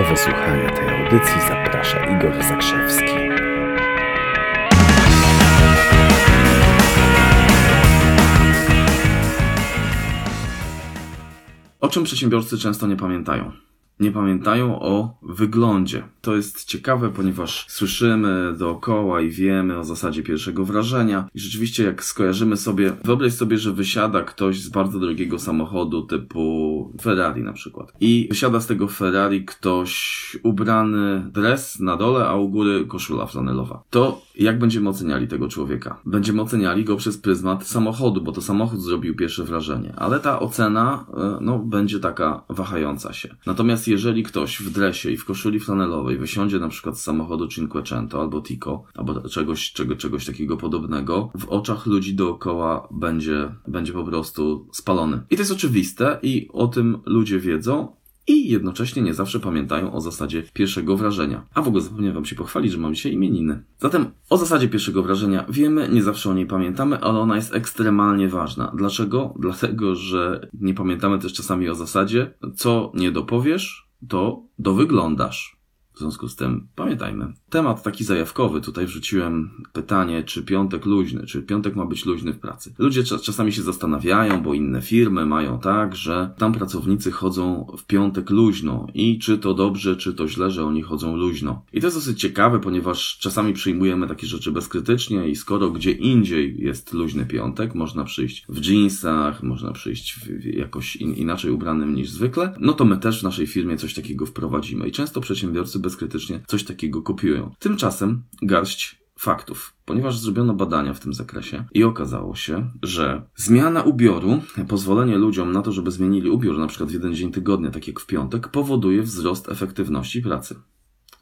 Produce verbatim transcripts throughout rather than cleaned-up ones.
Do wysłuchania tej audycji zaprasza Igor Zakrzewski. O czym przedsiębiorcy często nie pamiętają? Nie pamiętają o wyglądzie. To jest ciekawe, ponieważ słyszymy dookoła i wiemy o zasadzie pierwszego wrażenia. I rzeczywiście jak skojarzymy sobie, wyobraź sobie, że wysiada ktoś z bardzo drogiego samochodu typu Ferrari na przykład. I wysiada z tego Ferrari ktoś ubrany dres na dole, a u góry koszula flanelowa. To jak będziemy oceniali tego człowieka? Będziemy oceniali go przez pryzmat samochodu, bo to samochód zrobił pierwsze wrażenie. Ale ta ocena no, będzie taka wahająca się. Natomiast jeżeli ktoś w dresie i w koszuli flanelowej wysiądzie na przykład z samochodu Cinquecento albo Tico, albo czegoś, czego, czegoś takiego podobnego, w oczach ludzi dookoła będzie, będzie po prostu spalony. I to jest oczywiste i o tym ludzie wiedzą i jednocześnie nie zawsze pamiętają o zasadzie pierwszego wrażenia. A w ogóle zapomniałem wam się pochwalić, że mam dzisiaj imieniny. Zatem o zasadzie pierwszego wrażenia wiemy, nie zawsze o niej pamiętamy, ale ona jest ekstremalnie ważna. Dlaczego? Dlatego, że nie pamiętamy też czasami o zasadzie, co nie dopowiesz, to dowyglądasz. W związku z tym pamiętajmy. Temat taki zajawkowy. Tutaj wrzuciłem pytanie, czy piątek luźny, czy piątek ma być luźny w pracy. Ludzie czasami się zastanawiają, bo inne firmy mają tak, że tam pracownicy chodzą w piątek luźno i czy to dobrze, czy to źle, że oni chodzą luźno. I to jest dosyć ciekawe, ponieważ czasami przyjmujemy takie rzeczy bezkrytycznie i skoro gdzie indziej jest luźny piątek, można przyjść w dżinsach, można przyjść w jakoś in- inaczej ubranym niż zwykle, no to my też w naszej firmie coś takiego wprowadzimy i często przedsiębiorcy bezkrytycznie coś takiego kopiują. Tymczasem garść faktów, ponieważ zrobiono badania w tym zakresie i okazało się, że zmiana ubioru, pozwolenie ludziom na to, żeby zmienili ubiór na przykład w jeden dzień tygodnia, tak jak w piątek, powoduje wzrost efektywności pracy.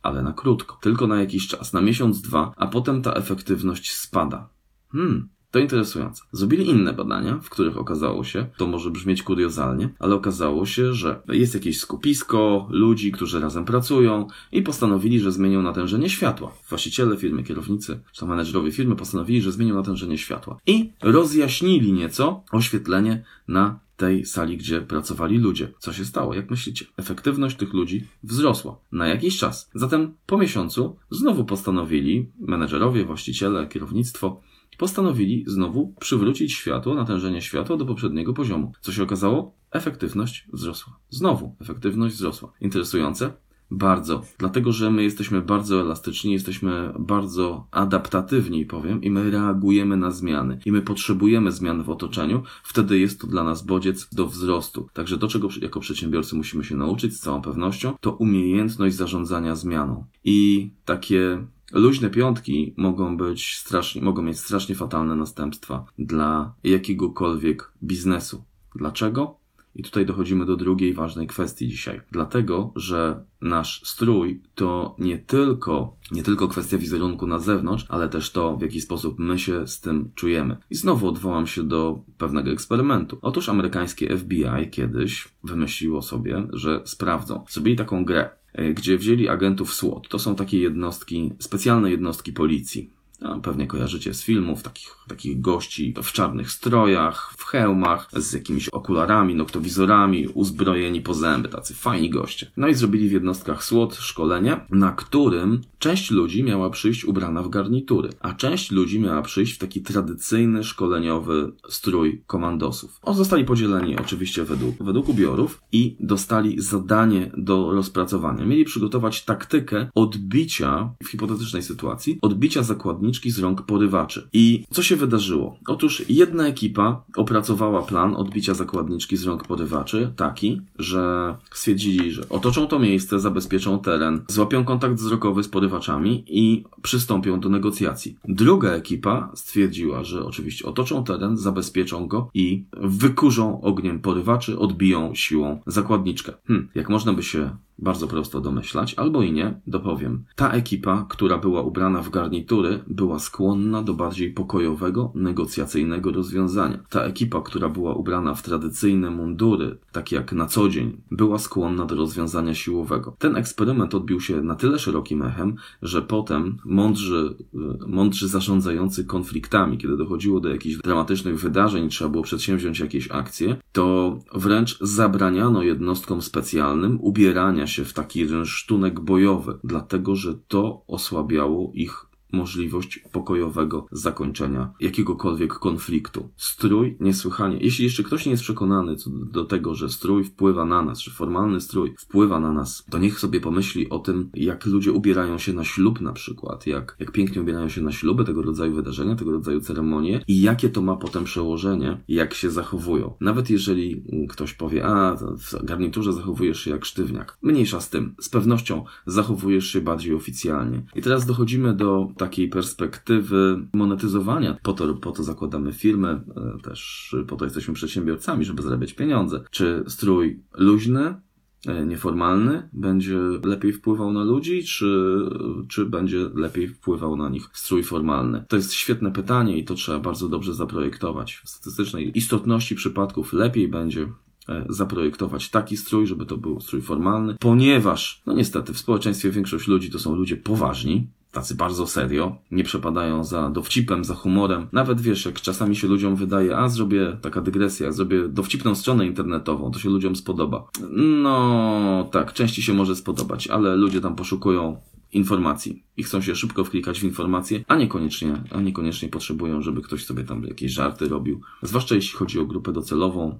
Ale na krótko, tylko na jakiś czas, na miesiąc, dwa, a potem ta efektywność spada. Hmm... To interesujące. Zrobili inne badania, w których okazało się, to może brzmieć kuriozalnie, ale okazało się, że jest jakieś skupisko ludzi, którzy razem pracują i postanowili, że zmienią natężenie światła. Właściciele firmy, kierownicy, czy tam menedżerowie firmy postanowili, że zmienią natężenie światła. I rozjaśnili nieco oświetlenie na tej sali, gdzie pracowali ludzie. Co się stało? Jak myślicie? Efektywność tych ludzi wzrosła na jakiś czas. Zatem po miesiącu znowu postanowili menedżerowie, właściciele, kierownictwo postanowili znowu przywrócić światło, natężenie światła do poprzedniego poziomu. Co się okazało? Efektywność wzrosła. Znowu efektywność wzrosła. Interesujące? Bardzo. Dlatego, że my jesteśmy bardzo elastyczni, jesteśmy bardzo adaptatywni, powiem, i my reagujemy na zmiany. I my potrzebujemy zmian w otoczeniu. Wtedy jest to dla nas bodziec do wzrostu. Także to, czego jako przedsiębiorcy musimy się nauczyć z całą pewnością, to umiejętność zarządzania zmianą. I takie luźne piątki mogą być strasznie, mogą mieć strasznie fatalne następstwa dla jakiegokolwiek biznesu. Dlaczego? I tutaj dochodzimy do drugiej ważnej kwestii dzisiaj. Dlatego, że nasz strój to nie tylko, nie tylko kwestia wizerunku na zewnątrz, ale też to, w jaki sposób my się z tym czujemy. I znowu odwołam się do pewnego eksperymentu. Otóż amerykańskie F B I kiedyś wymyśliło sobie, że sprawdzą. Zrobili taką grę, gdzie wzięli agentów S W O T. To są takie jednostki, specjalne jednostki policji. No, pewnie kojarzycie z filmów takich, takich gości w czarnych strojach, w hełmach, z jakimiś okularami, noktowizorami, uzbrojeni po zęby, tacy fajni goście. No i zrobili w jednostkach S W O T szkolenie, na którym część ludzi miała przyjść ubrana w garnitury, a część ludzi miała przyjść w taki tradycyjny, szkoleniowy strój komandosów. O, zostali podzieleni oczywiście według, według ubiorów i dostali zadanie do rozpracowania. Mieli przygotować taktykę odbicia, w hipotetycznej sytuacji, odbicia zakładników z rąk porywaczy. I co się wydarzyło? Otóż jedna ekipa opracowała plan odbicia zakładniczki z rąk porywaczy taki, że stwierdzili, że otoczą to miejsce, zabezpieczą teren, złapią kontakt wzrokowy z porywaczami i przystąpią do negocjacji. Druga ekipa stwierdziła, że oczywiście otoczą teren, zabezpieczą go i wykurzą ogniem porywaczy, odbiją siłą zakładniczkę. Hm, jak można by się bardzo prosto domyślać, albo i nie, dopowiem. Ta ekipa, która była ubrana w garnitury, była skłonna do bardziej pokojowego, negocjacyjnego rozwiązania. Ta ekipa, która była ubrana w tradycyjne mundury, tak jak na co dzień, była skłonna do rozwiązania siłowego. Ten eksperyment odbił się na tyle szerokim echem, że potem mądrzy, mądrzy zarządzający konfliktami, kiedy dochodziło do jakichś dramatycznych wydarzeń, trzeba było przedsięwziąć jakieś akcje, to wręcz zabraniano jednostkom specjalnym ubierania się w taki jeden sztunek bojowy, dlatego że to osłabiało ich możliwość pokojowego zakończenia jakiegokolwiek konfliktu. Strój niesłychanie. Jeśli jeszcze ktoś nie jest przekonany co do tego, że strój wpływa na nas, że formalny strój wpływa na nas, to niech sobie pomyśli o tym, jak ludzie ubierają się na ślub na przykład, jak, jak pięknie ubierają się na śluby, tego rodzaju wydarzenia, tego rodzaju ceremonie i jakie to ma potem przełożenie, jak się zachowują. Nawet jeżeli ktoś powie, a w garniturze zachowujesz się jak sztywniak. Mniejsza z tym. Z pewnością zachowujesz się bardziej oficjalnie. I teraz dochodzimy do takiej perspektywy monetyzowania. Po to, po to zakładamy firmy, też po to jesteśmy przedsiębiorcami, żeby zarabiać pieniądze. Czy strój luźny, nieformalny będzie lepiej wpływał na ludzi, czy, czy będzie lepiej wpływał na nich strój formalny? To jest świetne pytanie i to trzeba bardzo dobrze zaprojektować. W statystycznej istotności przypadków lepiej będzie zaprojektować taki strój, żeby to był strój formalny, ponieważ, no niestety, w społeczeństwie większość ludzi to są ludzie poważni, tacy bardzo serio, nie przepadają za dowcipem, za humorem. Nawet wiesz, jak czasami się ludziom wydaje, a zrobię, taka dygresja, zrobię dowcipną stronę internetową, to się ludziom spodoba. No tak, częściej się może spodobać, ale ludzie tam poszukują informacji i chcą się szybko wklikać w informacje, a niekoniecznie, a niekoniecznie potrzebują, żeby ktoś sobie tam jakieś żarty robił. Zwłaszcza jeśli chodzi o grupę docelową,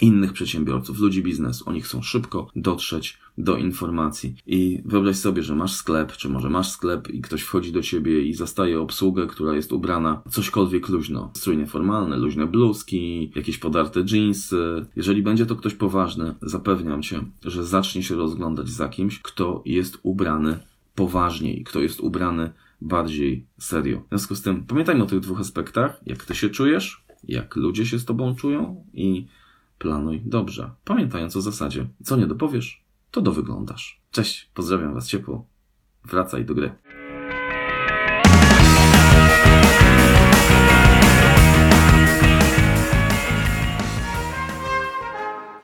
innych przedsiębiorców, ludzi biznesu. Oni chcą szybko dotrzeć do informacji. I wyobraź sobie, że masz sklep, czy może masz sklep i ktoś wchodzi do ciebie i zastaje obsługę, która jest ubrana cośkolwiek luźno. Strój nieformalny, luźne bluzki, jakieś podarte dżinsy. Jeżeli będzie to ktoś poważny, zapewniam cię, że zacznie się rozglądać za kimś, kto jest ubrany poważniej, kto jest ubrany bardziej serio. W związku z tym pamiętajmy o tych dwóch aspektach. Jak ty się czujesz, jak ludzie się z tobą czują i planuj dobrze, pamiętając o zasadzie, co nie dopowiesz, to dowyglądasz. Cześć, pozdrawiam Was ciepło, wracaj do gry.